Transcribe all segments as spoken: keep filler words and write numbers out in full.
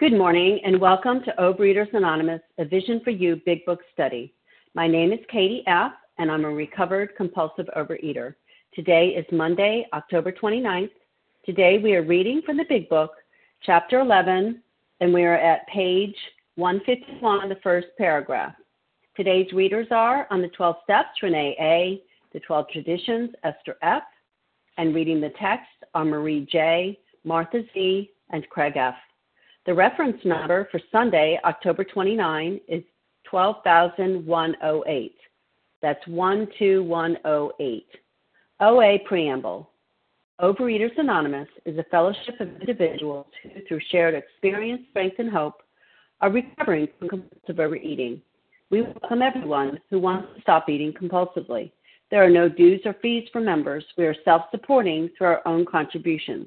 Good morning and welcome to Overeaters Anonymous, a Vision for You Big Book Study. My name is Katie F. and I'm a recovered compulsive overeater. Today is Monday, October twenty-ninth. Today we are reading from the Big Book, Chapter eleven, and we are at page one fifty-one, the first paragraph. Today's readers are on the twelve steps, Renee A., the twelve traditions, Esther F., and reading the text are Marie J., Martha Z., and Craig F. The reference number for Sunday, October twenty-ninth, is twelve thousand one hundred eight. That's one two one oh eight. O A Preamble. Overeaters Anonymous is a fellowship of individuals who, through shared experience, strength, and hope, are recovering from compulsive overeating. We welcome everyone who wants to stop eating compulsively. There are no dues or fees for members. We are self-supporting through our own contributions,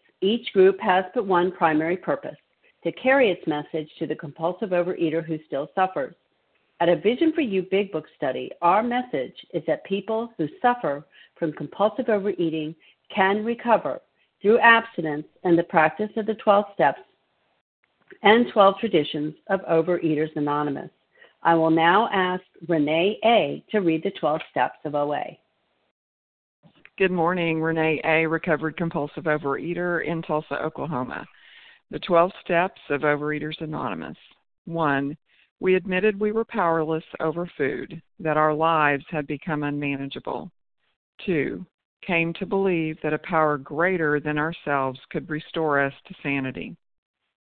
each group has but one primary purpose, to carry its message to the compulsive overeater who still suffers. At a Vision for You Big Book study, our message is that people who suffer from compulsive overeating can recover through abstinence and the practice of the twelve steps and twelve traditions of Overeaters Anonymous. I will now ask Renee A. to read the twelve steps of O A. Good morning, Renee A., recovered compulsive overeater in Tulsa, Oklahoma. The twelve steps of Overeaters Anonymous. One, we admitted we were powerless over food, that our lives had become unmanageable. Two, came to believe that a power greater than ourselves could restore us to sanity.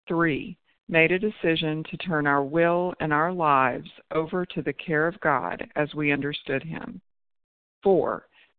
Three, made a decision to turn our will and our lives over to the care of God as we understood Him. Four,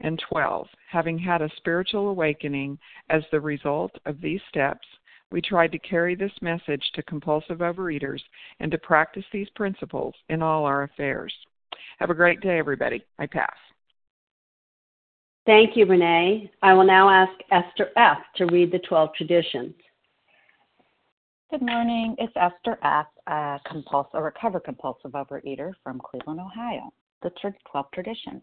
And twelve, having had a spiritual awakening as the result of these steps, we tried to carry this message to compulsive overeaters and to practice these principles in all our affairs. Have a great day, everybody. I pass. Thank you, Renee. I will now ask Esther F. to read the twelve traditions. Good morning. It's Esther F., a, compulsive, a recovered compulsive overeater from Cleveland, Ohio. The twelve traditions.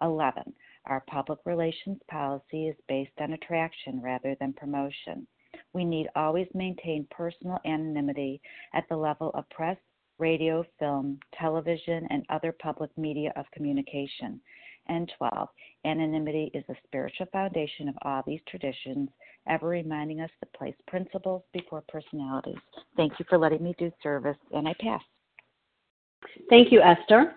eleven. Our public relations policy is based on attraction rather than promotion. We need always maintain personal anonymity at the level of press, radio, film, television, and other public media of communication. And twelve, anonymity is the spiritual foundation of all these traditions, ever reminding us to place principles before personalities. Thank you for letting me do service, and I pass. Thank you, Esther.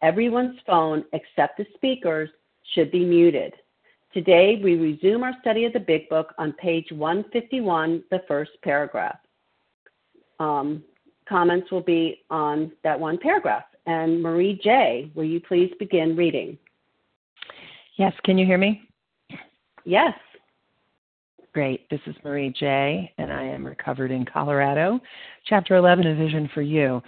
everyone's phone except the speaker's should be muted. Today, we resume our study of the Big Book on page one fifty-one, the first paragraph. Um, comments will be on that one paragraph. And Marie J., will you please begin reading? Yes, can you hear me? Yes. Great. This is Marie J., and I am recovered in Colorado. Chapter eleven, A Vision for You.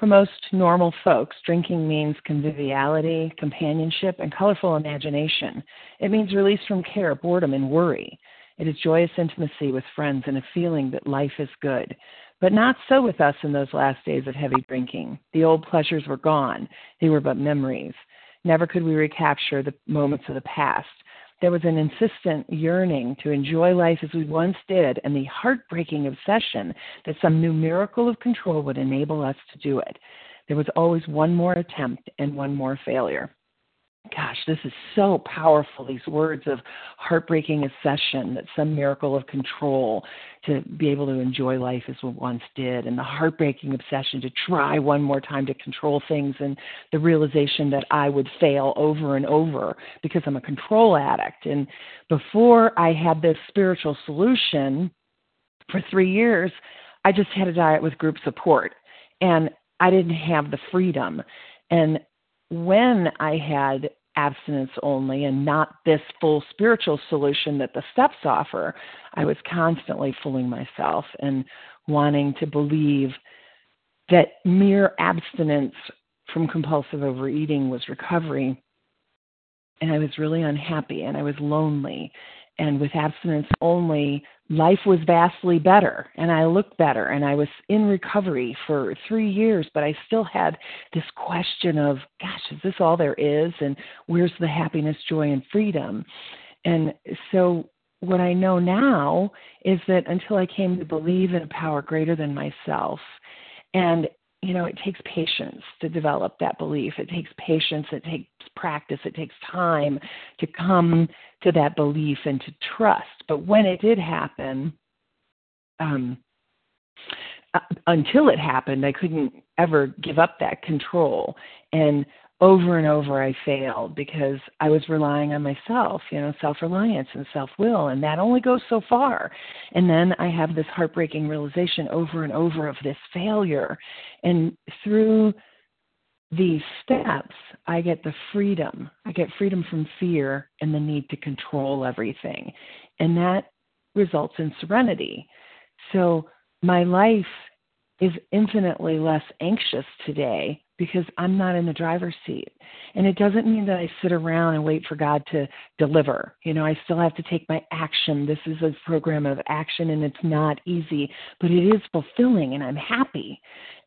For most normal folks, drinking means conviviality, companionship, and colorful imagination. It means release from care, boredom, and worry. It is joyous intimacy with friends and a feeling that life is good. But not so with us in those last days of heavy drinking. The old pleasures were gone. They were but memories. Never could we recapture the moments of the past. There was an insistent yearning to enjoy life as we once did, and the heartbreaking obsession that some new miracle of control would enable us to do it. There was always one more attempt and one more failure. Gosh, this is so powerful, these words of heartbreaking obsession, that some miracle of control to be able to enjoy life as we once did, and the heartbreaking obsession to try one more time to control things, and the realization that I would fail over and over because I'm a control addict. And before I had this spiritual solution for three years, I just had a diet with group support, and I didn't have the freedom. And when I had abstinence only and not this full spiritual solution that the steps offer, I was constantly fooling myself and wanting to believe that mere abstinence from compulsive overeating was recovery. And I was really unhappy, and I was lonely. And with abstinence only, life was vastly better, and I looked better, and I was in recovery for three years, but I still had this question of, gosh, is this all there is? And where's the happiness, joy, and freedom? And so what I know now is that until I came to believe in a power greater than myself, and you know, it takes patience to develop that belief. It takes patience. It takes practice. It takes time to come to that belief and to trust. But when it did happen, um, uh, until it happened, I couldn't ever give up that control. And over and over I failed because I was relying on myself, you know, self-reliance and self-will, and that only goes so far. And then I have this heartbreaking realization over and over of this failure. And through these steps, I get the freedom. I get freedom from fear and the need to control everything. And that results in serenity. So my life is infinitely less anxious today because I'm not in the driver's seat. And it doesn't mean that I sit around and wait for God to deliver. You know, I still have to take my action. This is a program of action, and it's not easy, but it is fulfilling, and I'm happy.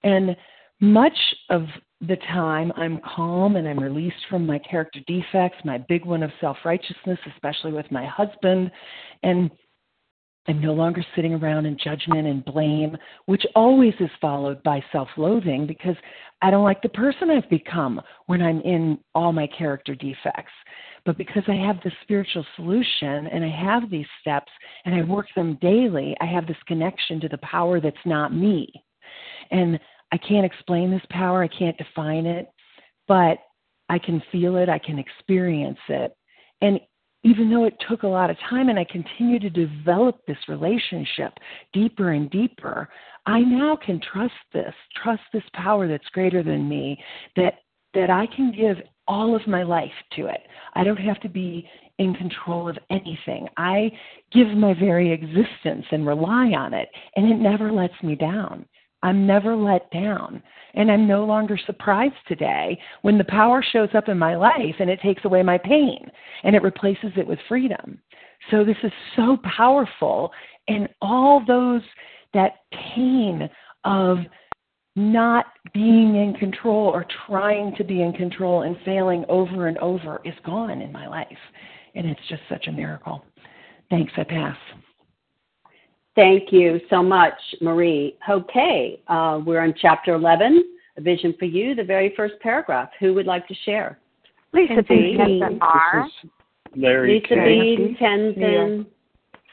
And much of the time I'm calm and I'm released from my character defects, my big one of self-righteousness, especially with my husband. And I'm no longer sitting around in judgment and blame, which always is followed by self-loathing because I don't like the person I've become when I'm in all my character defects. But because I have this spiritual solution and I have these steps and I work them daily, I have this connection to the power that's not me. And I can't explain this power. I can't define it, but I can feel it. I can experience it. And even though it took a lot of time and I continue to develop this relationship deeper and deeper, I now can trust this, trust this power that's greater than me, that that I can give all of my life to it. I don't have to be in control of anything. I give my very existence and rely on it, and it never lets me down. I'm never let down, and I'm no longer surprised today when the power shows up in my life and it takes away my pain and it replaces it with freedom. So this is so powerful, and all those, that pain of not being in control or trying to be in control and failing over and over is gone in my life, and it's just such a miracle. Thanks, I pass. Thank you so much, Marie. Okay, uh, we're on Chapter eleven, A Vision for You, the very first paragraph. Who would like to share? Lisa B., Nessa R., Larry K., Lisa B., Tenzin,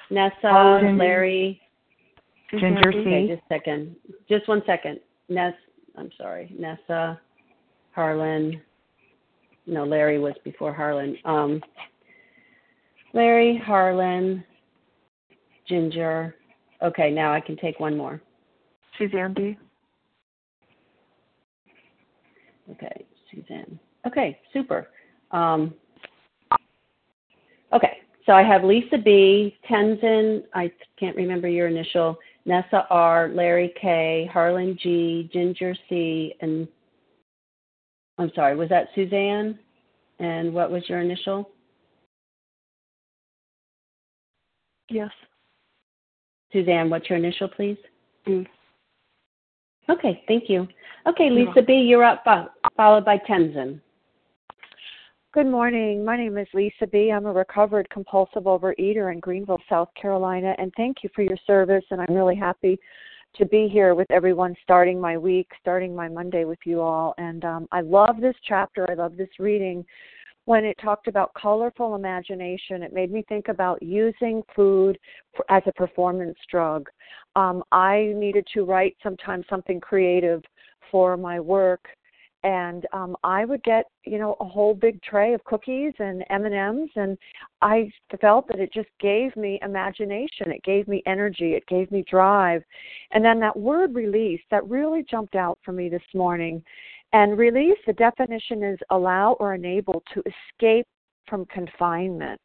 Nessa, Larry, Ginger C. Okay, just a second. Just one second. Ness, I'm sorry, Nessa, Harlan. No, Larry was before Harlan. Um, Larry, Harlan, Ginger. Okay, now I can take one more. Suzanne B. Okay, Suzanne. Okay, super. Um, okay, so I have Lisa B., Tenzin, I can't remember your initial, Nessa R., Larry K., Harlan G., Ginger C., and I'm sorry, was that Suzanne? And what was your initial? Yes. Suzanne, what's your initial, please? Mm. Okay, thank you. Okay, Lisa B., you're up, followed by Tenzin. Good morning. My name is Lisa B. I'm a recovered compulsive overeater in Greenville, South Carolina, and thank you for your service, and I'm really happy to be here with everyone starting my week, starting my Monday with you all, and um, I love this chapter. I love this reading. When it talked about colorful imagination, it made me think about using food as a performance drug. Um, I needed to write sometimes something creative for my work, and um, I would get, you know, a whole big tray of cookies and M and M's, and I felt that it just gave me imagination. It gave me energy. It gave me drive. And then that word release, that really jumped out for me this morning. And release, the definition is allow or enable to escape from confinement,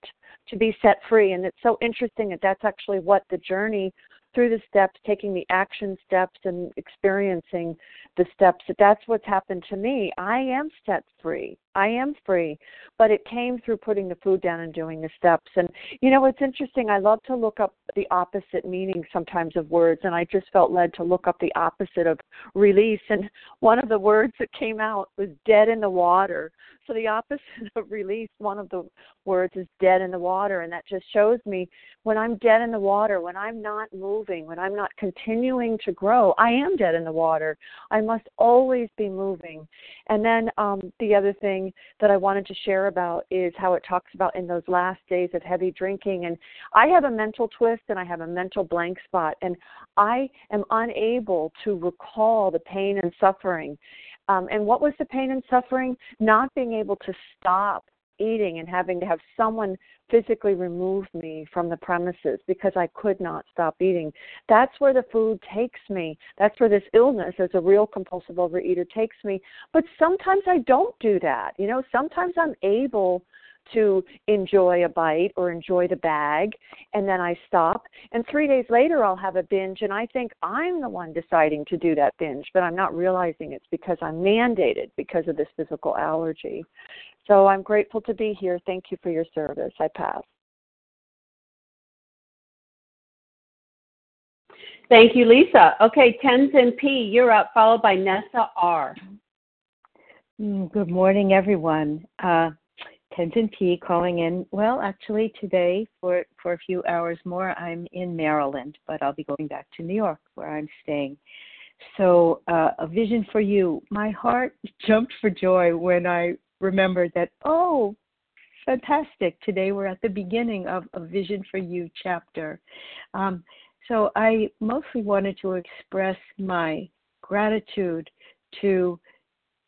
to be set free. And it's so interesting that that's actually what the journey through the steps, taking the action steps and experiencing the steps, that that's what's happened to me. I am set free. I am free. But it came through putting the food down and doing the steps. And, you know, it's interesting. I love to look up the opposite meaning sometimes of words, and I just felt led to look up the opposite of release. And one of the words that came out was dead in the water. So the opposite of release, one of the words is dead in the water, and that just shows me when I'm dead in the water, when I'm not moving, when I'm not continuing to grow, I am dead in the water. I must always be moving. And then um, the other thing that I wanted to share about is how it talks about in those last days of heavy drinking, and I have a mental twist and I have a mental blank spot, and I am unable to recall the pain and suffering. Um, and what was the pain and suffering? Not being able to stop eating and having to have someone physically remove me from the premises because I could not stop eating. That's where the food takes me. That's where this illness as a real compulsive overeater takes me. But sometimes I don't do that. You know, sometimes I'm able to enjoy a bite or enjoy the bag, and then I stop. And three days later, I'll have a binge, and I think I'm the one deciding to do that binge, but I'm not realizing it's because I'm mandated because of this physical allergy. So I'm grateful to be here. Thank you for your service. I pass. Thank you, Lisa. Okay, Tenzin P., you're up, followed by Nessa R. Good morning, everyone. Uh, Tenzin P. calling in. Well, actually, today for, for a few hours more, I'm in Maryland, but I'll be going back to New York where I'm staying. So uh, a vision for you. My heart jumped for joy when I remembered that, oh, fantastic. Today we're at the beginning of a Vision for You chapter. Um, so I mostly wanted to express my gratitude to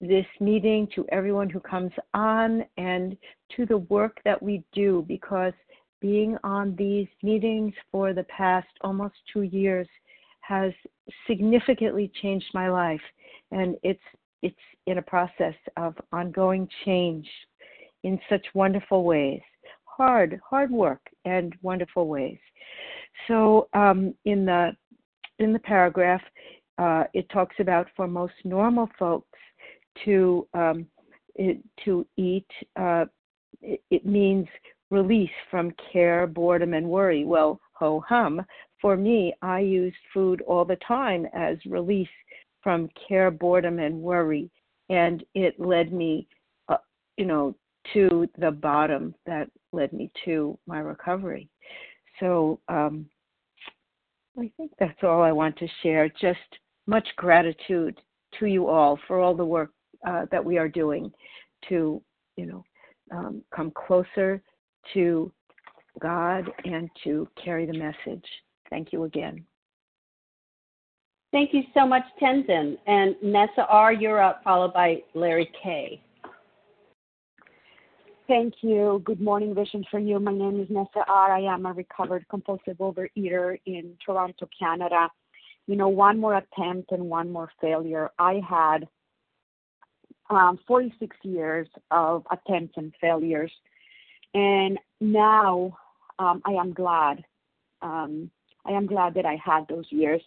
this meeting, to everyone who comes on, and to the work that we do, because being on these meetings for the past almost two years has significantly changed my life, and it's it's in a process of ongoing change in such wonderful ways, hard, hard work and wonderful ways. So um, in the in the paragraph, uh, it talks about for most normal folks, to um, it, to eat, uh, it, it means release from care, boredom, and worry. Well, ho-hum. For me, I use food all the time as release from care, boredom, and worry. And it led me, uh, you know, to the bottom that led me to my recovery. So um, I think that's all I want to share. Just much gratitude to you all for all the work Uh, that we are doing to, you know, um, come closer to God and to carry the message. Thank you again. Thank you so much, Tenzin. And Nessa R., you're up, followed by Larry K. Thank you. Good morning, Vision for You. My name is Nessa R. I am a recovered compulsive overeater in Toronto, Canada. You know, one more attempt and one more failure. I had Um, forty-six years of attempts and failures. And now um, I am glad. Um, I am glad that I had those years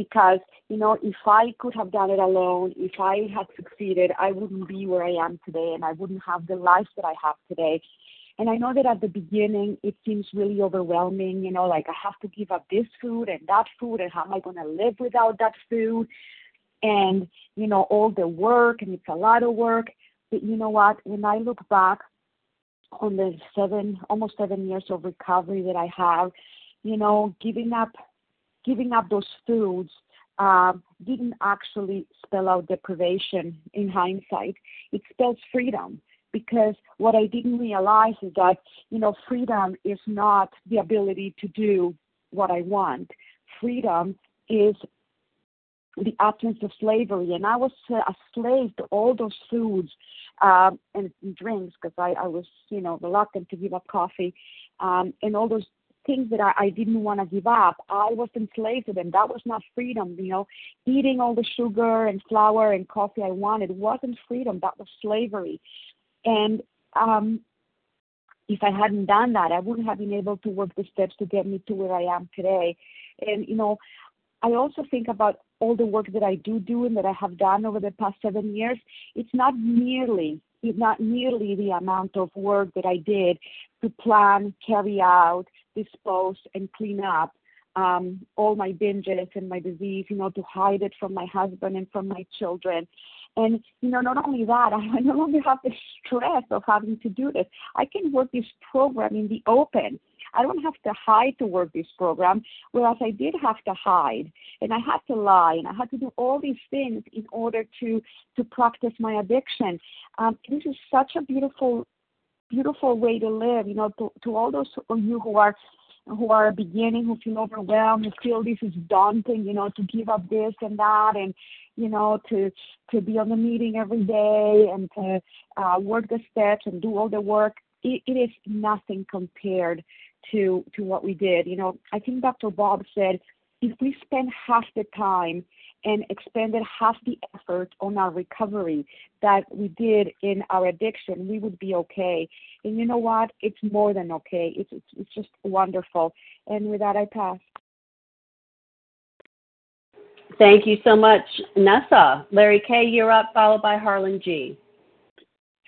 because, you know, if I could have done it alone, if I had succeeded, I wouldn't be where I am today and I wouldn't have the life that I have today. And I know that at the beginning, it seems really overwhelming, you know, like I have to give up this food and that food and how am I going to live without that food? And, you know, all the work, and it's a lot of work. But you know what? When I look back on the seven, almost seven years of recovery that I have, you know, giving up, giving up those foods uh, didn't actually spell out deprivation in hindsight. It spells freedom because what I didn't realize is that, you know, freedom is not the ability to do what I want. Freedom is the absence of slavery, and I was uh, a slave to all those foods um, and, and drinks because I, I was, you know, reluctant to give up coffee um, and all those things that I, I didn't want to give up. I was enslaved to them. That was not freedom, you know. Eating all the sugar and flour and coffee I wanted wasn't freedom. That was slavery. And um, if I hadn't done that, I wouldn't have been able to work the steps to get me to where I am today. And, you know, I also think about all the work that I do do and that I have done over the past seven years. It's not merely, it's not merely the amount of work that I did to plan, carry out, dispose, and clean up um, all my binges and my disease, you know, to hide it from my husband and from my children. And, you know, not only that, I no longer have the stress of having to do this. I can work this program in the open. I don't have to hide to work this program, whereas I did have to hide, and I had to lie, and I had to do all these things in order to to practice my addiction. Um, this is such a beautiful, beautiful way to live, you know, to, to all those of you who are who are beginning, who feel overwhelmed, who feel this is daunting, you know, to give up this and that, and, you know, to to be on the meeting every day and to uh, work the steps and do all the work. It, it is nothing compared to to what we did. You know, I think Doctor Bob said, if we spend half the time and expended half the effort on our recovery that we did in our addiction, we would be okay. And you know what? It's more than okay. It's it's, it's just wonderful. And with that, I pass. Thank you so much, Nessa. Larry K., you're up, followed by Harlan G.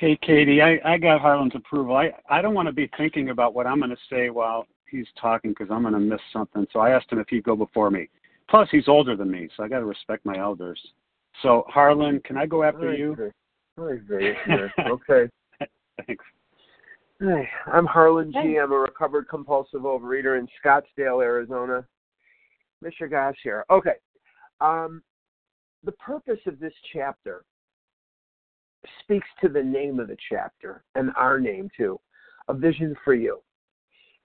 Hey, Katie, I, I got Harlan's approval. I, I don't want to be thinking about what I'm going to say while he's talking because I'm going to miss something. So I asked him if he'd go before me. Plus, he's older than me, so I got to respect my elders. So, Harlan, can I go after very you? Very, very, very. Okay. Thanks. Hi, I'm Harlan G. I'm a recovered compulsive overeater in Scottsdale, Arizona. Mister Goss here. Okay. Um, the purpose of this chapter speaks to the name of the chapter and our name too, A Vision for You.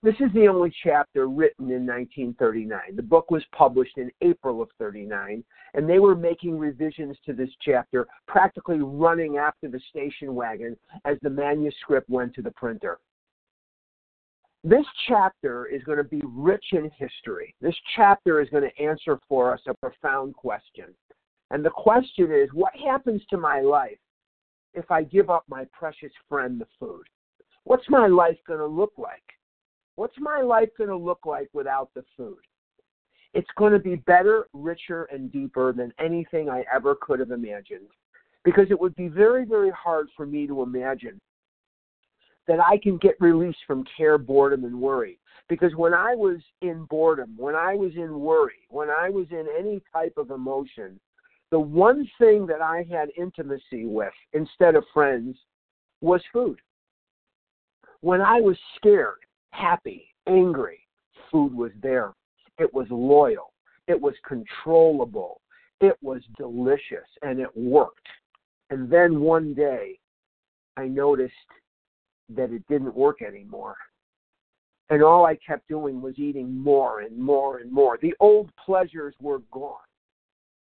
This is the only chapter written in nineteen thirty-nine. The book was published in April of thirty-nine, and they were making revisions to this chapter, practically running after the station wagon as the manuscript went to the printer. This chapter is going to be rich in history. This chapter is going to answer for us a profound question. And the question is, what happens to my life if I give up my precious friend, the food? What's my life going to look like? What's my life going to look like without the food? It's going to be better, richer, and deeper than anything I ever could have imagined, because it would be very, very hard for me to imagine that I can get released from care, boredom, and worry. Because when I was in boredom, when I was in worry, when I was in any type of emotion, the one thing that I had intimacy with instead of friends was food. When I was scared, happy, angry, food was there. It was loyal. It was controllable. It was delicious, and it worked. And then one day, I noticed that it didn't work anymore. And all I kept doing was eating more and more and more. The old pleasures were gone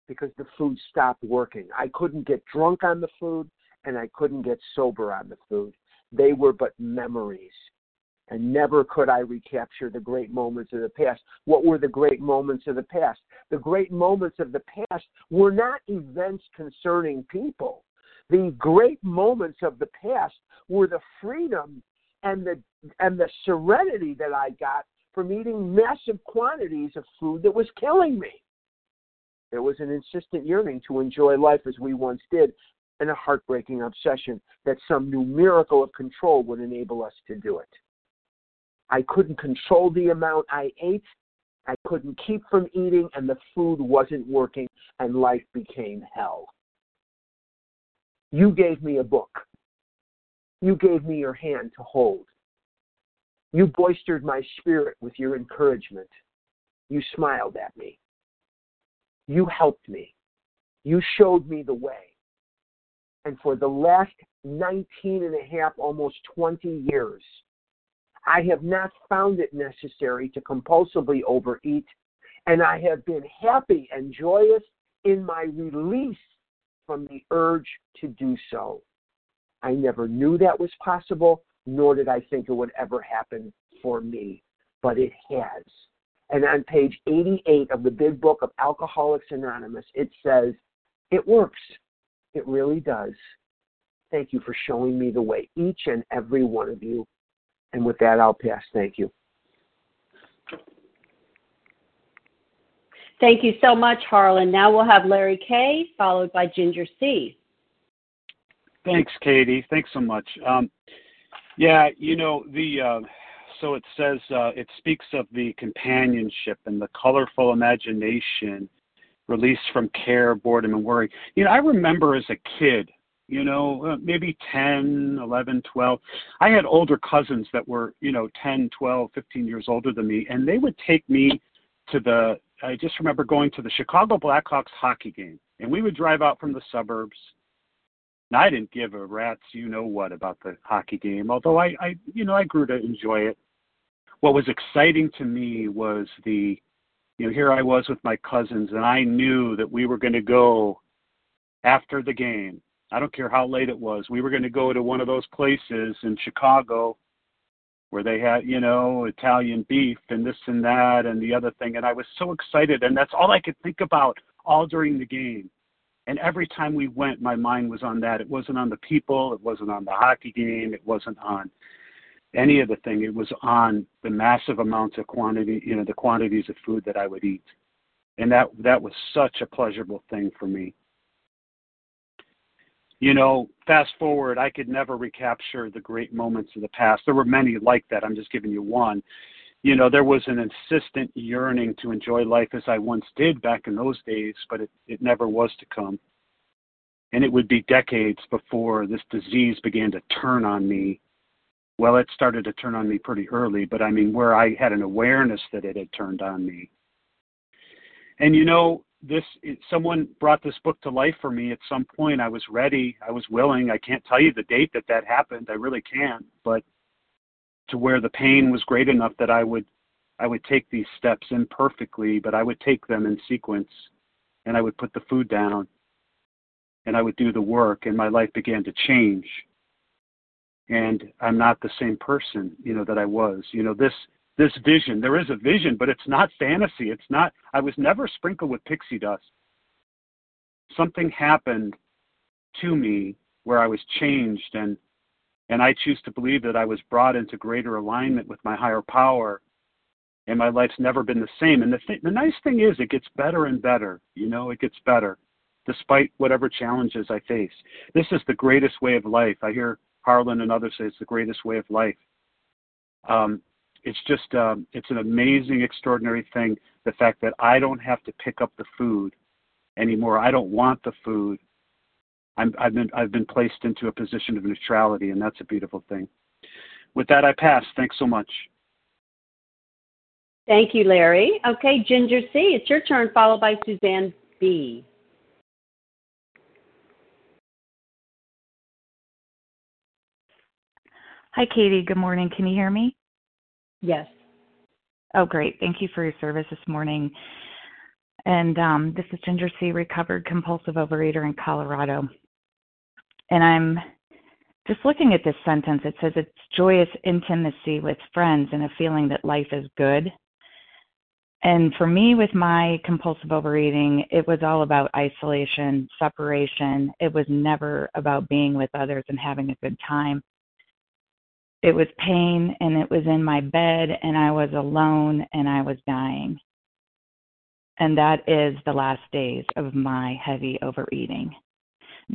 because the food stopped working. I couldn't get drunk on the food, and I couldn't get sober on the food. They were but memories. And never could I recapture the great moments of the past. What were the great moments of the past? The great moments of the past were not events concerning people. The great moments of the past were the freedom and the and the serenity that I got from eating massive quantities of food that was killing me. There was an insistent yearning to enjoy life as we once did, and a heartbreaking obsession that some new miracle of control would enable us to do it. I couldn't control the amount I ate, I couldn't keep from eating, and the food wasn't working, and life became hell. You gave me a book. You gave me your hand to hold. You bolstered my spirit with your encouragement. You smiled at me. You helped me. You showed me the way. And for the last nineteen and a half, almost twenty years, I have not found it necessary to compulsively overeat, and I have been happy and joyous in my release from the urge to do so. I never knew that was possible, nor did I think it would ever happen for me, but it has. And on page eighty-eight of the Big Book of Alcoholics Anonymous, it says, it works. It really does. Thank you for showing me the way, each and every one of you. And with that, I'll pass. Thank you. Thank you so much, Harlan. Now we'll have Larry K., followed by Ginger C. Thanks, Katie. Thanks so much. Um, yeah, you know, the uh, so it says, uh, it speaks of the companionship and the colorful imagination released from care, boredom, and worry. You know, I remember as a kid, you know, maybe ten, eleven, twelve. I had older cousins that were, you know, ten, twelve, fifteen years older than me, and they would take me to the, I just remember going to the Chicago Blackhawks hockey game, and we would drive out from the suburbs, and I didn't give a rat's you-know-what about the hockey game, although I, I, you know, I grew to enjoy it. What was exciting to me was the, you know, here I was with my cousins, and I knew that we were going to go after the game. I don't care how late it was. We were going to go to one of those places in Chicago where they had, you know, Italian beef and this and that and the other thing. And I was so excited. And that's all I could think about all during the game. And every time we went, my mind was on that. It wasn't on the people. It wasn't on the hockey game. It wasn't on any of the thing. It was on the massive amounts of quantity, you know, the quantities of food that I would eat. And that that was such a pleasurable thing for me. You know, fast forward, I could never recapture the great moments of the past. There were many like that. I'm just giving you one. You know, there was an insistent yearning to enjoy life as I once did back in those days, but it, it never was to come. And it would be decades before this disease began to turn on me Well, it started to turn on me pretty early, but I mean, where I had an awareness that it had turned on me. And you know, this it, someone brought this book to life for me at some point. I was ready. I was willing. I can't tell you the date that that happened. I really can't. But to where the pain was great enough that I would, I would take these steps imperfectly, but I would take them in sequence, and I would put the food down, and I would do the work, and my life began to change. And I'm not the same person, you know, that I was. You know, this this vision, there is a vision, but it's not fantasy. It's not, I was never sprinkled with pixie dust. Something happened to me where I was changed, and and I choose to believe that I was brought into greater alignment with my higher power, and my life's never been the same. And the, th- the nice thing is it gets better and better, you know, it gets better, despite whatever challenges I face. This is the greatest way of life. I hear Harlan and others say it's the greatest way of life. Um, it's just, um, it's an amazing, extraordinary thing, the fact that I don't have to pick up the food anymore. I don't want the food. I'm, I've been I've been placed into a position of neutrality, and that's a beautiful thing. With that, I pass. Thanks so much. Thank you, Larry. Okay, Ginger C., it's your turn, followed by Suzanne B. Hi, Katie. Good morning. Can you hear me? Yes. Oh, great. Thank you for your service this morning. And um, this is Ginger C., recovered compulsive overeater in Colorado. And I'm just looking at this sentence. It says, it's joyous intimacy with friends and a feeling that life is good. And for me, with my compulsive overeating, it was all about isolation, separation. It was never about being with others and having a good time. It was pain, and it was in my bed, and I was alone, and I was dying. And that is the last days of my heavy overeating.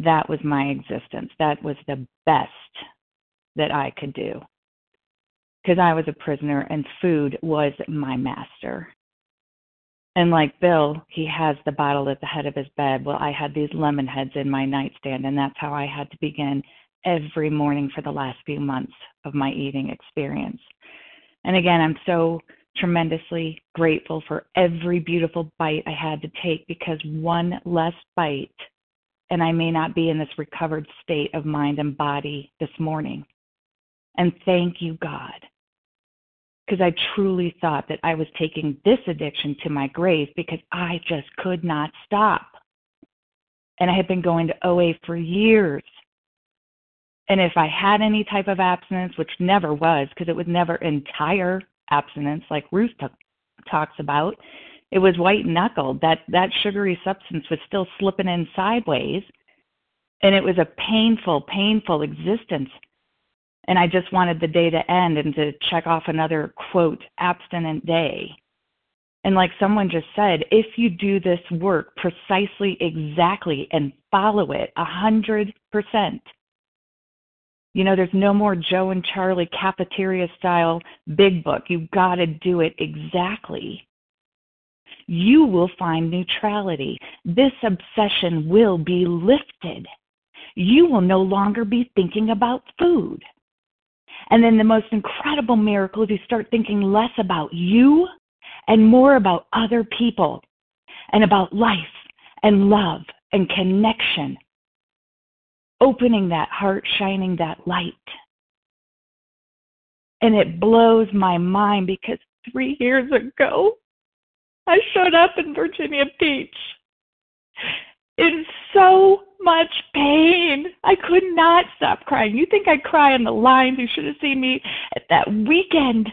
That was my existence. That was the best that I could do, because I was a prisoner, and food was my master. And like Bill, he has the bottle at the head of his bed. Well, I had these lemon heads in my nightstand, and that's how I had to begin every morning for the last few months of my eating experience. And again, I'm so tremendously grateful for every beautiful bite I had to take, because one less bite and I may not be in this recovered state of mind and body this morning. And thank you, God, because I truly thought that I was taking this addiction to my grave, because I just could not stop. And I had been going to O A for years. And if I had any type of abstinence, which never was, because it was never entire abstinence like Ruth t- talks about, it was white-knuckled. That that sugary substance was still slipping in sideways, and it was a painful, painful existence. And I just wanted the day to end and to check off another, quote, abstinent day. And like someone just said, if you do this work precisely, exactly, and follow it one hundred percent, you know, there's no more Joe and Charlie cafeteria style big book. You've got to do it exactly. You will find neutrality. This obsession will be lifted. You will no longer be thinking about food. And then the most incredible miracle is you start thinking less about you and more about other people and about life and love and connection. Opening that heart, shining that light. And it blows my mind, because three years ago, I showed up in Virginia Beach in so much pain. I could not stop crying. You think I'd cry on the lines? You should have seen me at that weekend.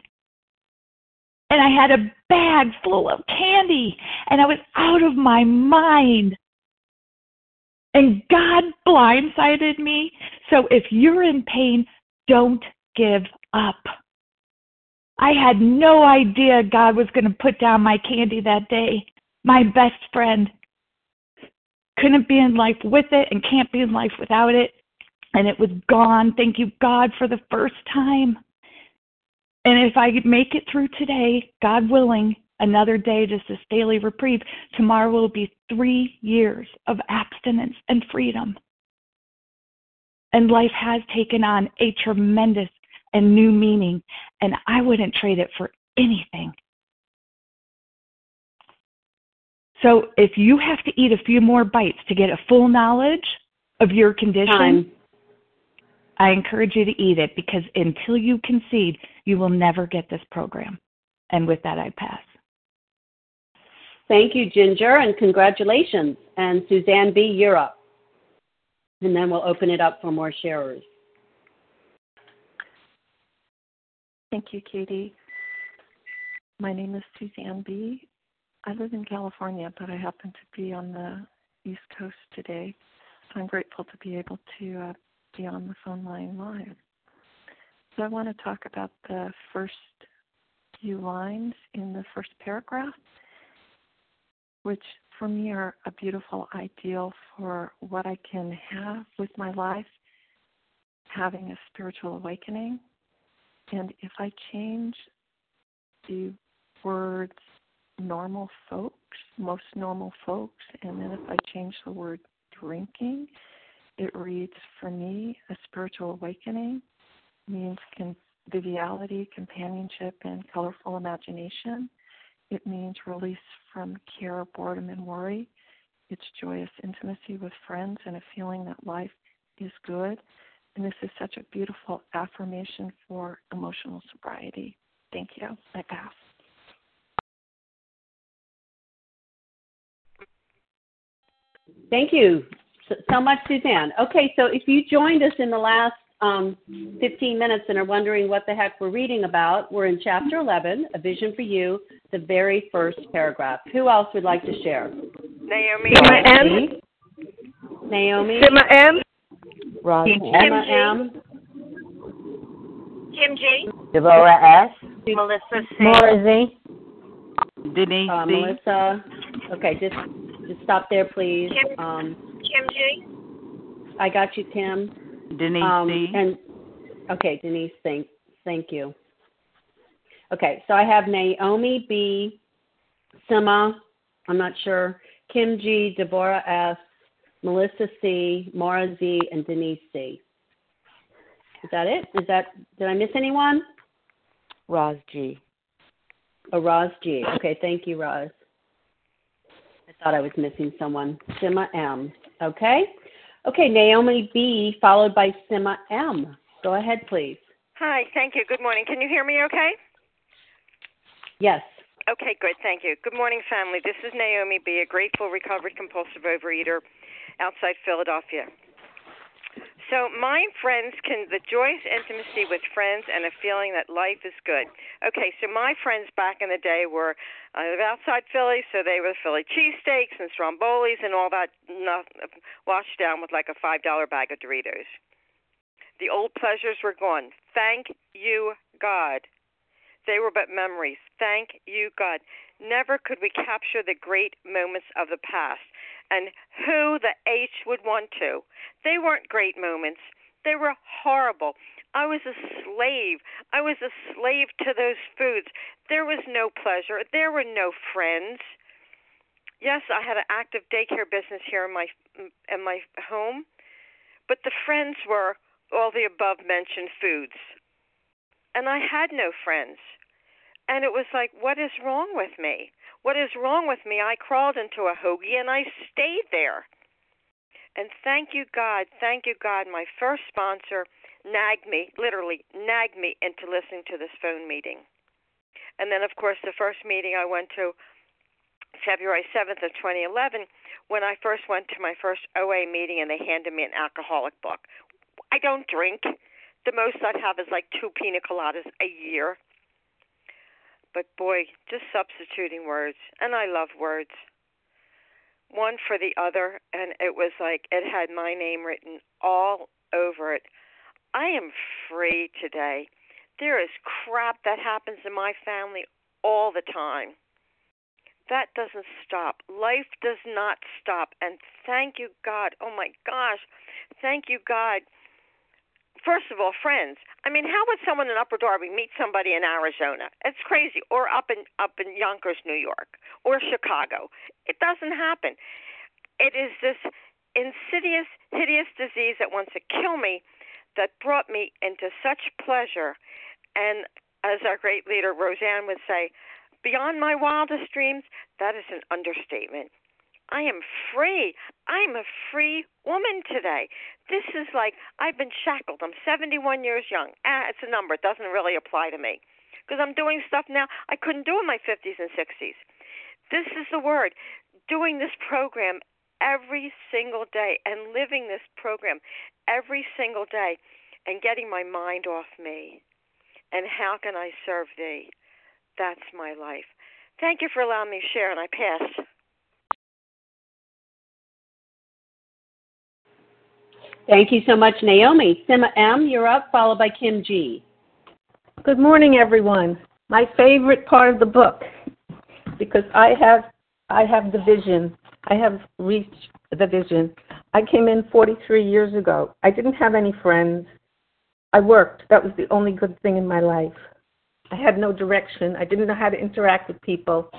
And I had a bag full of candy, and I was out of my mind. And God blindsided me. So if you're in pain, don't give up. I had no idea God was going to put down my candy that day. My best friend couldn't be in life with it and can't be in life without it. And it was gone. Thank you, God, for the first time. And if I could make it through today, God willing, another day, just this daily reprieve, tomorrow will be three years of abstinence and freedom. And life has taken on a tremendous and new meaning, and I wouldn't trade it for anything. So if you have to eat a few more bites to get a full knowledge of your condition, Time. I encourage you to eat it, because until you concede, you will never get this program. And with that, I pass. Thank you, Ginger, and congratulations. And Suzanne B., you're up. And then we'll open it up for more sharers. Thank you, Katie. My name is Suzanne B. I live in California, but I happen to be on the East Coast today, so I'm grateful to be able to uh, be on the phone line live. So I want to talk about the first few lines in the first paragraph, which for me are a beautiful ideal for what I can have with my life, having a spiritual awakening. And if I change the words normal folks, most normal folks, and then if I change the word drinking, it reads, for me, a spiritual awakening means conviviality, companionship, and colorful imagination. It means release from care, boredom, and worry. It's joyous intimacy with friends and a feeling that life is good. And this is such a beautiful affirmation for emotional sobriety. Thank you. I pass. Thank you so much, Suzanne. Okay, so if you joined us in the last um, fifteen minutes and are wondering what the heck we're reading about, we're in Chapter eleven, A Vision for You, the very first paragraph. Who else would like to share? Naomi. Sima M. Naomi. Sima M. Roseanne. Kim G. Kim G. Devorah S. Melissa C. Maura Z. Denise uh, C. Melissa. Okay, just... Just stop there, please. Kim, um, Kim G. I got you, Kim. Denise um, D. And, okay, Denise, thank, thank you. Okay, so I have Naomi B., Sima, I'm not sure, Kim G., Devorah S., Melissa C., Maura Z., and Denise C. Is that it? Is that? Did I miss anyone? Roz G. Oh, Roz G. Okay, thank you, Roz. I thought I was missing someone. Sima M. Okay. Okay, Naomi B. followed by Sima M. Go ahead, please. Hi, thank you. Good morning. Can you hear me okay? Yes. Okay, good. Thank you. Good morning, family. This is Naomi B., a grateful, recovered, compulsive overeater outside Philadelphia. So my friends can, the joyous intimacy with friends and a feeling that life is good. Okay, so my friends back in the day were uh, outside Philly, so they were Philly cheesesteaks and strombolis and all that, not, washed down with like a five dollar bag of Doritos. The old pleasures were gone. Thank you, God. They were but memories. Thank you, God. Never could we capture the great moments of the past. And who the H would want to? They weren't great moments. They were horrible. I was a slave. I was a slave to those foods. There was no pleasure. There were no friends. Yes, I had an active daycare business here in my in my home, but the friends were all the above-mentioned foods. And I had no friends. And it was like, what is wrong with me? What is wrong with me? I crawled into a hoagie and I stayed there. And thank you, God, thank you, God. My first sponsor nagged me, literally nagged me into listening to this phone meeting. And then, of course, the first meeting I went to, February seventh of twenty eleven, when I first went to my first O A meeting and they handed me an alcoholic book. I don't drink. The most I'd have is like two pina coladas a year. But boy, just substituting words, and I love words, one for the other, and it was like it had my name written all over it. I am free today. There is crap that happens in my family all the time. That doesn't stop. Life does not stop, and thank you, God. Oh, my gosh, thank you, God. First of all, friends. I mean, how would someone in Upper Darby meet somebody in Arizona? It's crazy. Or up in up in Yonkers, New York, or Chicago. It doesn't happen. It is this insidious, hideous disease that wants to kill me that brought me into such pleasure, and as our great leader Roseanne would say, beyond my wildest dreams, that is an understatement. I am free. I'm a free woman today. This is like I've been shackled. I'm seventy-one years young. Ah, it's a number. It doesn't really apply to me because I'm doing stuff now I couldn't do in my fifties and sixties. This is the word. Doing this program every single day and living this program every single day and getting my mind off me. And how can I serve thee? That's my life. Thank you for allowing me to share, and I pass. Thank you so much, Naomi. Sima M., you're up, followed by Kim G. Good morning, everyone. My favorite part of the book, because I have I have the vision. I have reached the vision. I came in forty-three years ago. I didn't have any friends. I worked. That was the only good thing in my life. I had no direction. I didn't know how to interact with people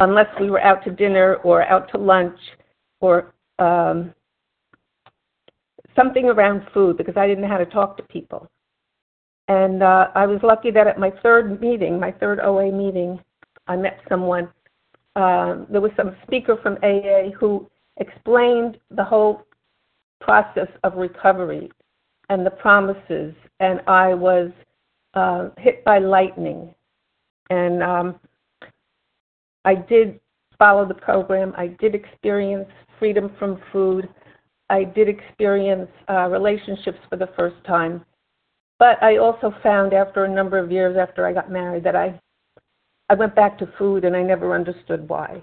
unless we were out to dinner or out to lunch or um, something around food, because I didn't know how to talk to people. And uh, I was lucky that at my third meeting, my third O A meeting, I met someone. Uh, there was some speaker from A A who explained the whole process of recovery and the promises, and I was uh, hit by lightning. And um, I did follow the program. I did experience freedom from food. I did experience uh, relationships for the first time. But I also found after a number of years after I got married that I I went back to food, and I never understood why.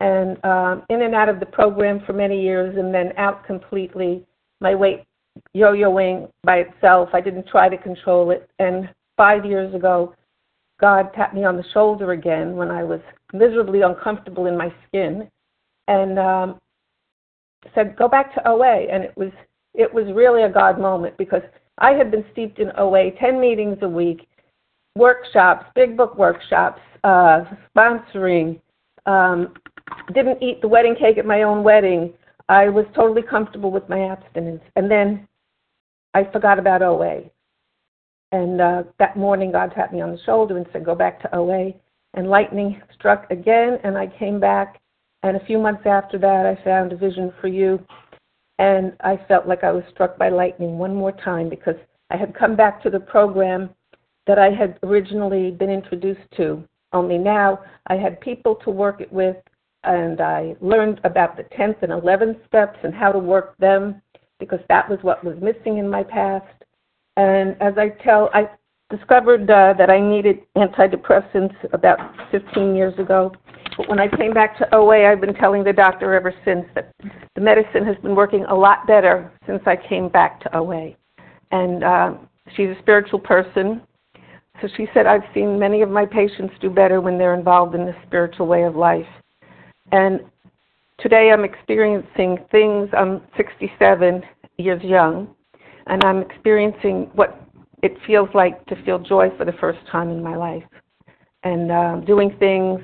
And um, in and out of the program for many years, and then out completely, my weight yo-yoing by itself. I didn't try to control it. And five years ago, God tapped me on the shoulder again when I was miserably uncomfortable in my skin, and um, said, go back to O A. And it was it was really a God moment, because I had been steeped in O A, ten meetings a week, workshops, big book workshops, uh, sponsoring, um, didn't eat the wedding cake at my own wedding. I was totally comfortable with my abstinence. And then I forgot about O A. And uh, that morning, God tapped me on the shoulder and said, go back to O A. And lightning struck again, and I came back. And a few months after that, I found a vision for you. And I felt like I was struck by lightning one more time, because I had come back to the program that I had originally been introduced to. Only now I had people to work it with, and I learned about the tenth and eleventh steps and how to work them, because that was what was missing in my past. And as I tell, I discovered uh, that I needed antidepressants about fifteen years ago. But when I came back to O A, I've been telling the doctor ever since that the medicine has been working a lot better since I came back to O A. And uh, she's a spiritual person. So she said, I've seen many of my patients do better when they're involved in the spiritual way of life. And today I'm experiencing things. I'm sixty-seven years young, and I'm experiencing what it feels like to feel joy for the first time in my life. And uh, doing things,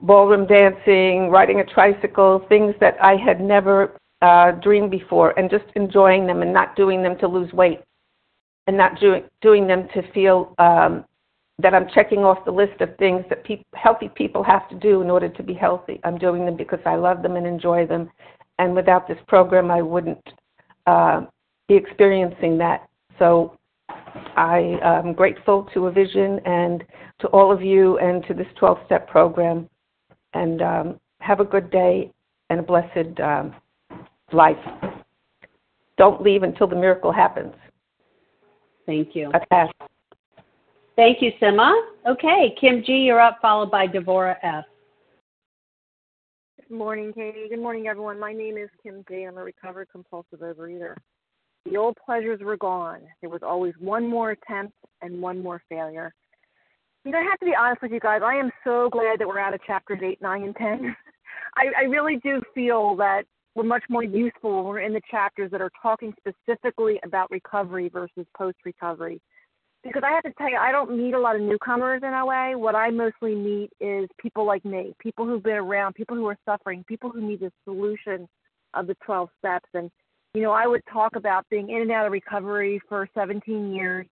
ballroom dancing, riding a tricycle, things that I had never uh, dreamed before, and just enjoying them and not doing them to lose weight, and not doing, doing them to feel um, that I'm checking off the list of things that pe- healthy people have to do in order to be healthy. I'm doing them because I love them and enjoy them. And without this program, I wouldn't uh, be experiencing that. So I am grateful to A Vision and to all of you and to this twelve-step program. And um, have a good day and a blessed um, life. Don't leave until the miracle happens. Thank you. Okay. Thank you, Sima. Okay, Kim G., you're up, followed by Devorah F. Good morning, Katie. Good morning, everyone. My name is Kim G. I'm a recovered compulsive overeater. The old pleasures were gone. There was always one more attempt and one more failure. You know, I have to be honest with you guys. I am so glad that we're out of Chapters eight, nine, and ten. I, I really do feel that we're much more useful when we're in the chapters that are talking specifically about recovery versus post-recovery. Because I have to tell you, I don't meet a lot of newcomers in O A. What I mostly meet is people like me, people who've been around, people who are suffering, people who need the solution of the twelve steps. And You know, I would talk about being in and out of recovery for seventeen years.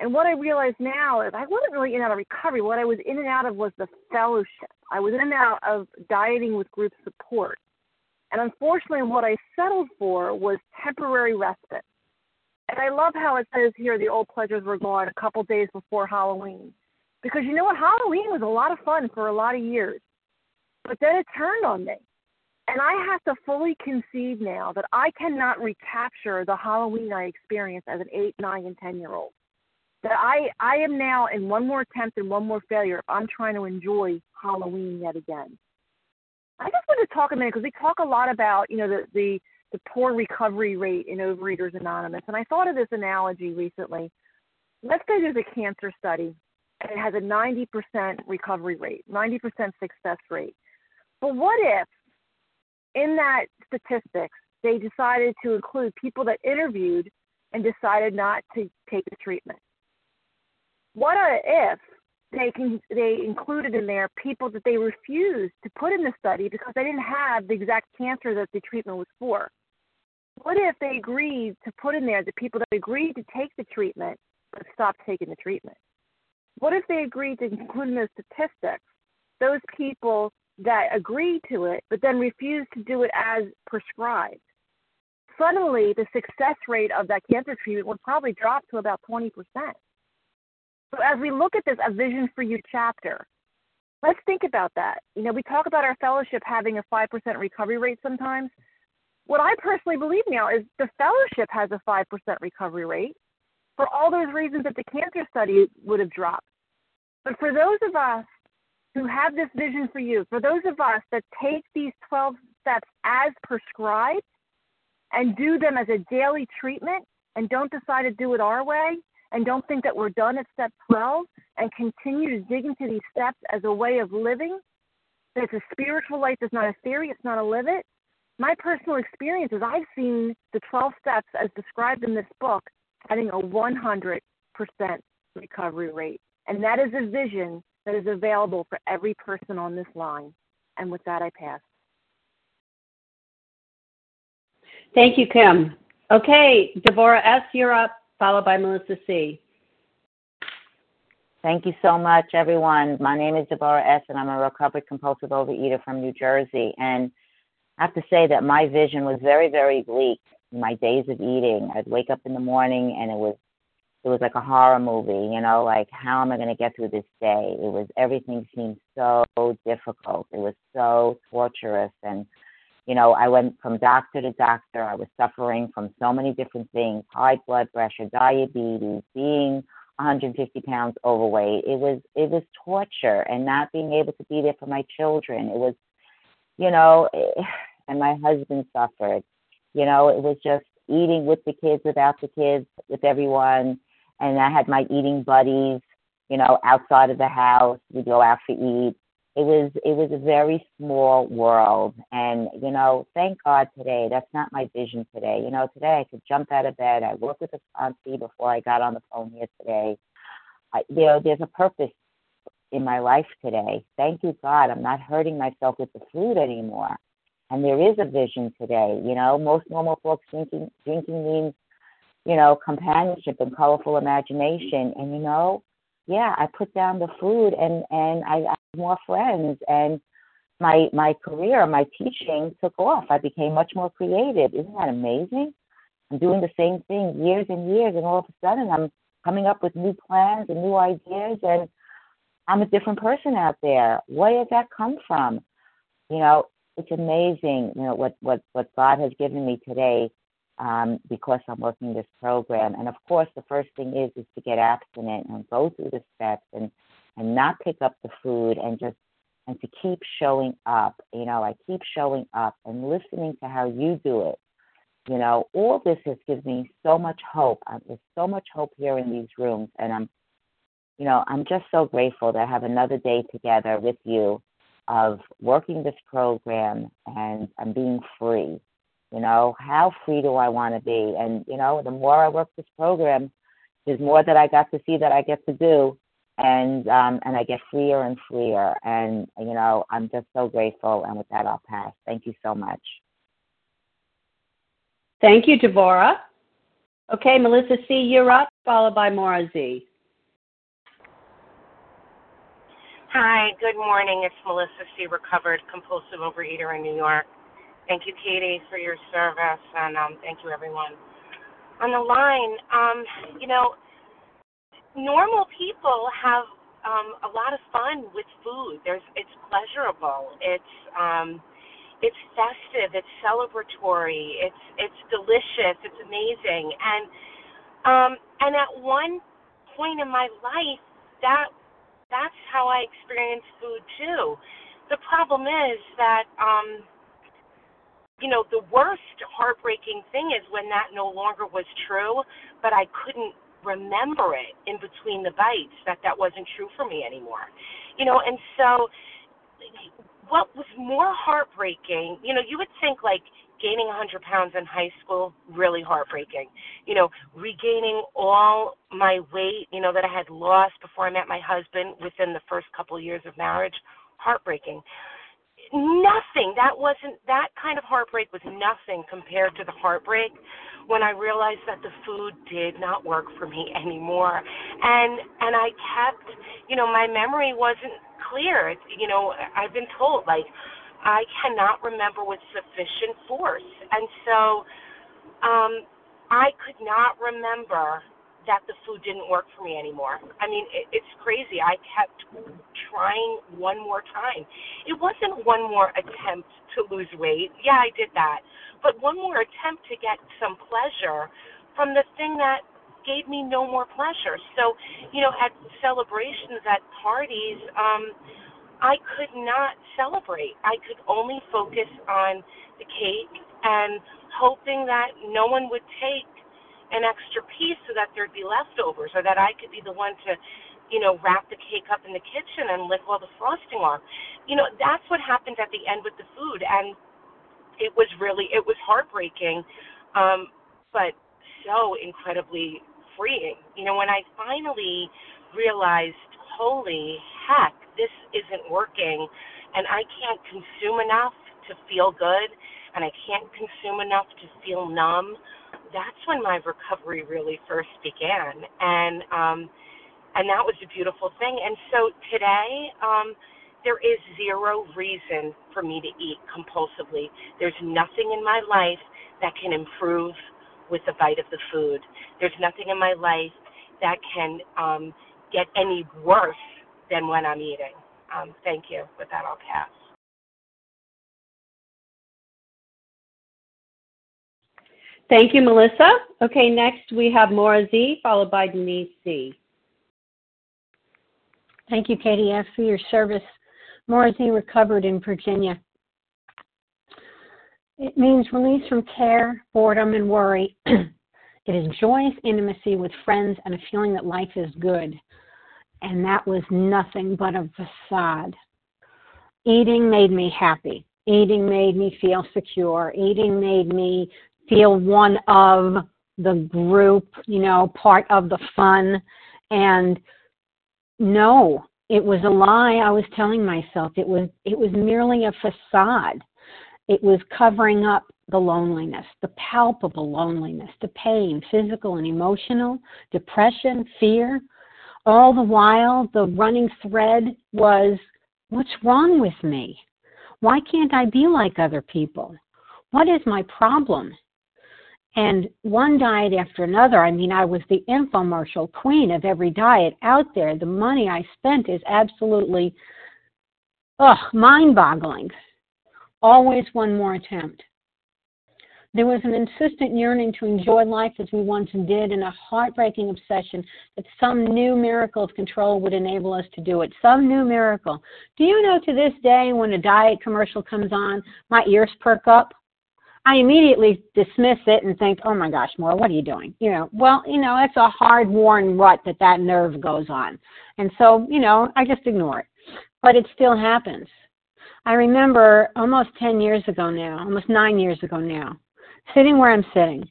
And what I realize now is I wasn't really in and out of recovery. What I was in and out of was the fellowship. I was in and out of dieting with group support. And unfortunately, what I settled for was temporary respite. And I love how it says here the old pleasures were gone a couple days before Halloween. Because you know what? Halloween was a lot of fun for a lot of years. But then it turned on me. And I have to fully concede now that I cannot recapture the Halloween I experienced as an eight, nine, and ten-year-old. That I, I am now in one more attempt and one more failure if I'm trying to enjoy Halloween yet again. I just want to talk a minute because we talk a lot about, you know, the, the, the poor recovery rate in Overeaters Anonymous. And I thought of this analogy recently. Let's say there's a cancer study and it has a ninety percent recovery rate, ninety percent success rate. But what if in that statistics they decided to include people that interviewed and decided not to take the treatment? What if they can, they included in there people that they refused to put in the study because they didn't have the exact cancer that the treatment was for? What if they agreed to put in there the people that agreed to take the treatment but stopped taking the treatment? What if they agreed to include in those statistics those people that agreed to it but then refused to do it as prescribed? Suddenly, the success rate of that cancer treatment would probably drop to about twenty percent. So as we look at this A Vision for You chapter, let's think about that. You know, we talk about our fellowship having a five percent recovery rate sometimes. What I personally believe now is the fellowship has a five percent recovery rate for all those reasons that the cancer study would have dropped. But for those of us who have this vision for you, for those of us that take these twelve steps as prescribed and do them as a daily treatment and don't decide to do it our way, and don't think that we're done at step twelve, and continue to dig into these steps as a way of living, that it's a spiritual life, it's not a theory, it's not a live it. My personal experience is I've seen the twelve steps as described in this book having a one hundred percent recovery rate. And that is a vision that is available for every person on this line. And with that, I pass. Thank you, Kim. Okay, Devorah S., you're up, followed by Melissa C. Thank you so much, everyone. My name is Devorah S., and I'm a recovered compulsive overeater from New Jersey. And I have to say that my vision was very, very bleak in my days of eating. I'd wake up in the morning, and it was it was like a horror movie, you know, like, how am I going to get through this day? It was, everything seemed so difficult. It was so torturous. And you know, I went from doctor to doctor. I was suffering from so many different things, high blood pressure, diabetes, being one hundred fifty pounds overweight. It was it was torture, and not being able to be there for my children. It was, you know, it, and my husband suffered. You know, it was just eating with the kids, without the kids, with everyone. And I had my eating buddies, you know, outside of the house. We'd go out to eat. It was it was a very small world. And, you know, thank God today, that's not my vision today. You know, today I could jump out of bed. I worked with a sponsee before I got on the phone here today. I, you know, there's a purpose in my life today. Thank you, God. I'm not hurting myself with the food anymore. And there is a vision today. You know, most normal folks drinking, drinking means, you know, companionship and colorful imagination. And, you know, yeah, I put down the food and, and I, I had more friends, and my my career, my teaching took off. I became much more creative. Isn't that amazing? I'm doing the same thing years and years, and all of a sudden I'm coming up with new plans and new ideas, and I'm a different person out there. Where did that come from? You know, it's amazing, you know, what, what, what God has given me today Um, because I'm working this program. And, of course, the first thing is is to get abstinent and go through the steps and, and not pick up the food and just and to keep showing up. You know, I keep showing up and listening to how you do it. You know, all this has given me so much hope. Um, there's so much hope here in these rooms. And, I'm, you know, I'm just so grateful to have another day together with you of working this program and, and being free. You know, how free do I want to be? And, you know, the more I work this program, there's more that I got to see that I get to do. And um, and I get freer and freer. And, you know, I'm just so grateful. And with that, I'll pass. Thank you so much. Thank you, Devorah. Okay, Melissa C., you're up, followed by Maura Z. Hi, good morning. It's Melissa C., recovered compulsive overeater in New York. Thank you, Katie, for your service, and um, thank you, everyone. On the line, um, you know, normal people have um, a lot of fun with food. There's, it's pleasurable. It's um, it's festive. It's celebratory. It's it's delicious. It's amazing. And um, and at one point in my life, that that's how I experienced food too. The problem is that. Um, You know, the worst heartbreaking thing is when that no longer was true, but I couldn't remember it in between the bites, that that wasn't true for me anymore. You know, and so what was more heartbreaking, you know, you would think like gaining one hundred pounds in high school, really heartbreaking. You know, regaining all my weight, you know, that I had lost before I met my husband within the first couple of years of marriage, heartbreaking. Nothing. That wasn't, that kind of heartbreak was nothing compared to the heartbreak when I realized that the food did not work for me anymore. And and I kept, you know, my memory wasn't clear. You know, I've been told, like, I cannot remember with sufficient force. And so um, I could not remember that the food didn't work for me anymore. I mean, it, it's crazy. I kept trying one more time. It wasn't one more attempt to lose weight. Yeah, I did that. But one more attempt to get some pleasure from the thing that gave me no more pleasure. So, you know, at celebrations, at parties, um, I could not celebrate. I could only focus on the cake and hoping that no one would take an extra piece so that there'd be leftovers, or that I could be the one to, you know, wrap the cake up in the kitchen and lick all the frosting off. You know, that's what happened at the end with the food, and it was really, it was heartbreaking, um, but so incredibly freeing. You know, when I finally realized, holy heck, this isn't working, and I can't consume enough to feel good, and I can't consume enough to feel numb, that's when my recovery really first began, and um, and that was a beautiful thing. And so today, um, there is zero reason for me to eat compulsively. There's nothing in my life that can improve with a bite of the food. There's nothing in my life that can um, get any worse than when I'm eating. Um, thank you. With that, I'll pass. Thank you, Melissa. Okay, next we have Maura Z., followed by Denise C. Thank you, Katie F., for your service. Maura Z. recovered in Virginia. It means release from care, boredom, and worry. It is joyous intimacy with friends and a feeling that life is good. And that was nothing but a facade. Eating made me happy. Eating made me feel secure. Eating made me feel one of the group, you know, part of the fun. And no, it was a lie I was telling myself. It was it was merely a facade. It was covering up the loneliness, the palpable loneliness, the pain, physical and emotional, depression, fear. All the while, the running thread was, what's wrong with me? Why can't I be like other people? What is my problem? And one diet after another, I mean, I was the infomercial queen of every diet out there. The money I spent is absolutely ugh, mind-boggling. Always one more attempt. There was an insistent yearning to enjoy life as we once did, and a heartbreaking obsession that some new miracle of control would enable us to do it. Some new miracle. Do you know to this day when a diet commercial comes on, my ears perk up? I immediately dismiss it and think, oh, my gosh, Maura, what are you doing? You know, well, you know, it's a hard-worn rut that that nerve goes on. And so, you know, I just ignore it. But it still happens. I remember almost ten years ago now, almost nine years ago now, sitting where I'm sitting,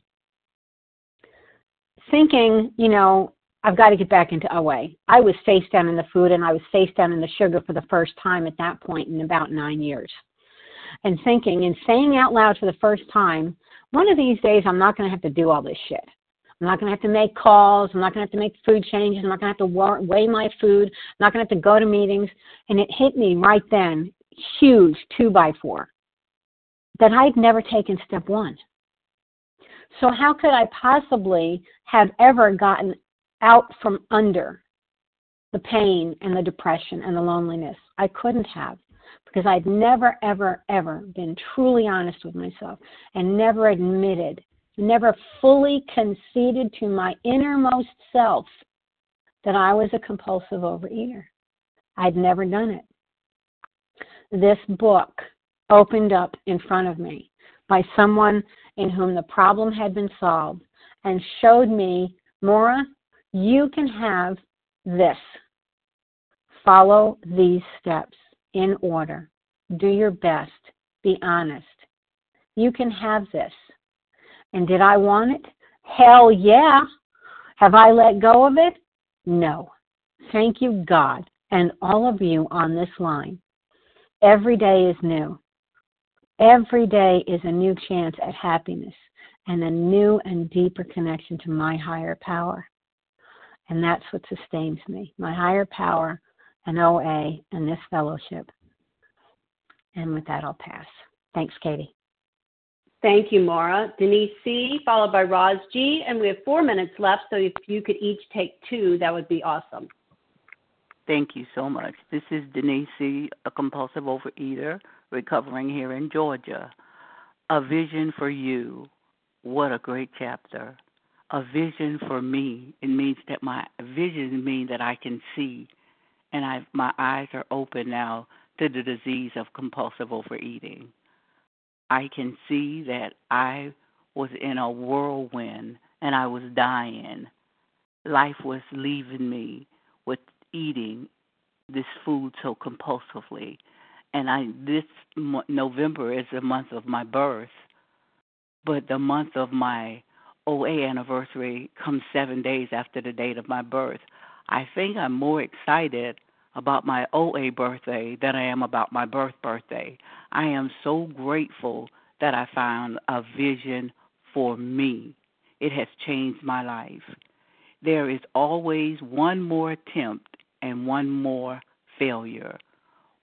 thinking, you know, I've got to get back into O A. I was face down in the food, and I was face down in the sugar for the first time at that point in about nine years. And thinking and saying out loud for the first time, one of these days I'm not going to have to do all this shit. I'm not going to have to make calls. I'm not going to have to make food changes. I'm not going to have to weigh my food. I'm not going to have to go to meetings. And it hit me right then, huge two by four, that I'd never taken step one. So how could I possibly have ever gotten out from under the pain and the depression and the loneliness? I couldn't have, because I'd never, ever, ever been truly honest with myself and never admitted, never fully conceded to my innermost self that I was a compulsive overeater. I'd never done it. This book opened up in front of me by someone in whom the problem had been solved and showed me, Maura, you can have this. Follow these steps in order. Do your best. Be honest. You can have this. And did I want it? Hell yeah. Have I let go of it? No. Thank you, God, and all of you on this line. Every day is new. Every day is a new chance at happiness and a new and deeper connection to my higher power. And that's what sustains me, my higher power and O A and this fellowship. And with that, I'll pass. Thanks, Katie. Thank you, Maura. Denise C., followed by Roz G., and we have four minutes left, so if you could each take two, that would be awesome. Thank you so much. This is Denise C., a compulsive overeater, recovering here in Georgia. A vision for you. What a great chapter. A vision for me. It means that my vision means that I can see, and I've, my eyes are open now to the disease of compulsive overeating. I can see that I was in a whirlwind and I was dying. Life was leaving me with eating this food so compulsively. And I this November is the month of my birth, but the month of my O A anniversary comes seven days after the date of my birth. I think I'm more excited about my O A birthday than I am about my birth birthday. I am so grateful that I found a vision for me. It has changed my life. There is always one more attempt and one more failure.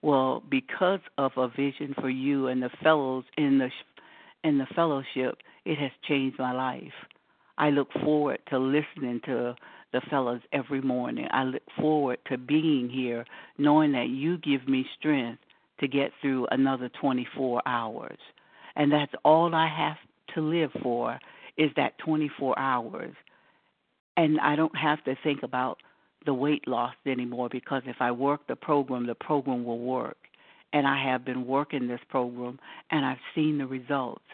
Well, because of a vision for you and the fellows in the in the fellowship, it has changed my life. I look forward to listening to the fellas every morning. I look forward to being here, knowing that you give me strength to get through another twenty-four hours. And that's all I have to live for, is that twenty-four hours. And I don't have to think about the weight loss anymore, because if I work the program, the program will work. And I have been working this program, and I've seen the results.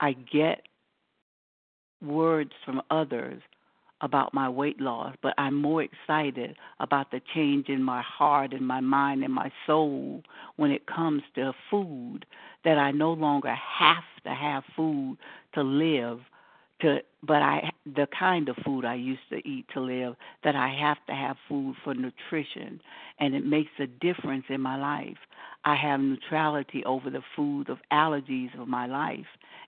I get words from others about my weight loss, but I'm more excited about the change in my heart and my mind and my soul when it comes to food, that I no longer have to have food to live, to but I the kind of food I used to eat to live, that I have to have food for nutrition, and it makes a difference in my life. I have neutrality over the food of allergies of my life,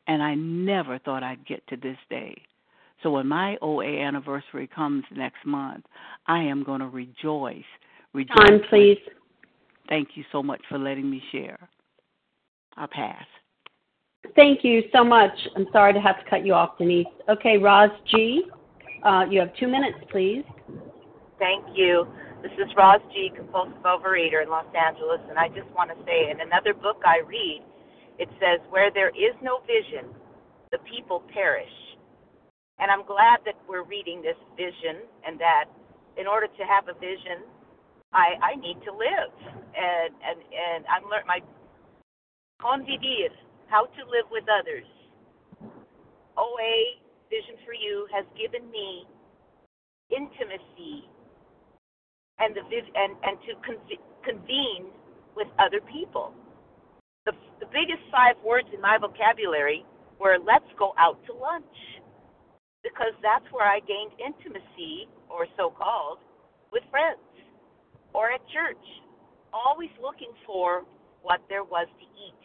and I never thought I'd get to this day. So when my O A anniversary comes next month, I am going to rejoice. rejoice. Time, please. Thank you so much for letting me share. I'll pass. Thank you so much. I'm sorry to have to cut you off, Denise. Okay, Roz G., uh, you have two minutes, please. Thank you. This is Roz G., compulsive overeater in Los Angeles, and I just want to say, in another book I read, it says, where there is no vision, the people perish. And I'm glad that we're reading this vision, and that in order to have a vision, I, I need to live. And and, and I'm learning my convivir, how to live with others. O A Vision for You has given me intimacy and the and, and to convene with other people. The, the biggest five words in my vocabulary were, let's go out to lunch. Because that's where I gained intimacy, or so-called, with friends, or at church, always looking for what there was to eat.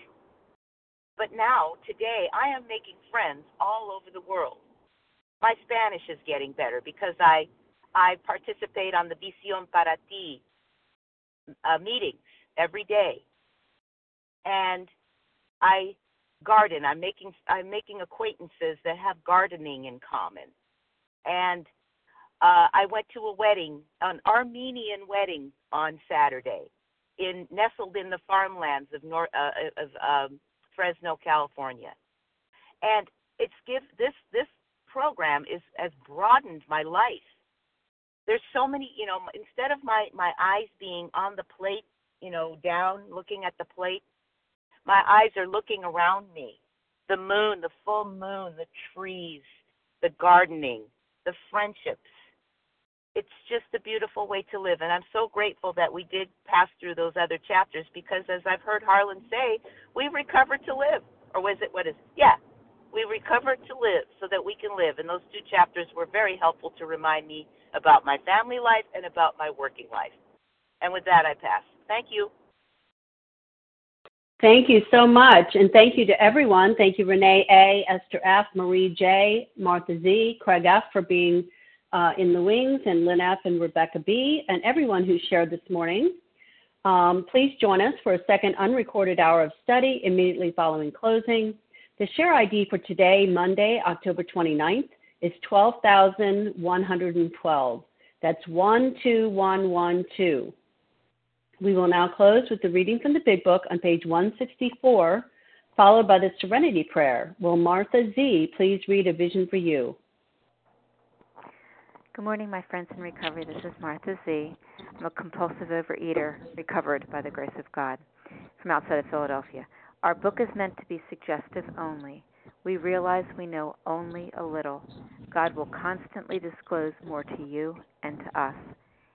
But now, today, I am making friends all over the world. My Spanish is getting better because I I participate on the Visión para Ti uh, meetings every day. And I garden. I'm making I'm making acquaintances that have gardening in common. And uh, I went to a wedding, an Armenian wedding on Saturday, in nestled in the farmlands of North uh, of um, Fresno, California. And it's give this this program is has broadened my life. There's so many, you know, instead of my, my eyes being on the plate, you know, down looking at the plate, my eyes are looking around me. The moon, the full moon, the trees, the gardening, the friendships. It's just a beautiful way to live. And I'm so grateful that we did pass through those other chapters because, as I've heard Harlan say, we recover to live. Or was it, what is it? Yeah, we recover to live so that we can live. And those two chapters were very helpful to remind me about my family life and about my working life. And with that, I pass. Thank you. Thank you so much, and thank you to everyone. Thank you, Renee A., Esther F., Marie J., Martha Z., Craig F. for being uh, in the wings, and Lynn F. and Rebecca B., and everyone who shared this morning. Um, please join us for a second unrecorded hour of study immediately following closing. The share I D for today, Monday, October twenty-ninth, is twelve thousand one hundred twelve. That's one two one one two. We will now close with the reading from the Big Book on page one sixty-four, followed by the Serenity Prayer. Will Martha Z. please read A Vision for You? Good morning, my friends in recovery. This is Martha Z. I'm a compulsive overeater, recovered by the grace of God, from outside of Philadelphia. Our book is meant to be suggestive only. We realize we know only a little. God will constantly disclose more to you and to us.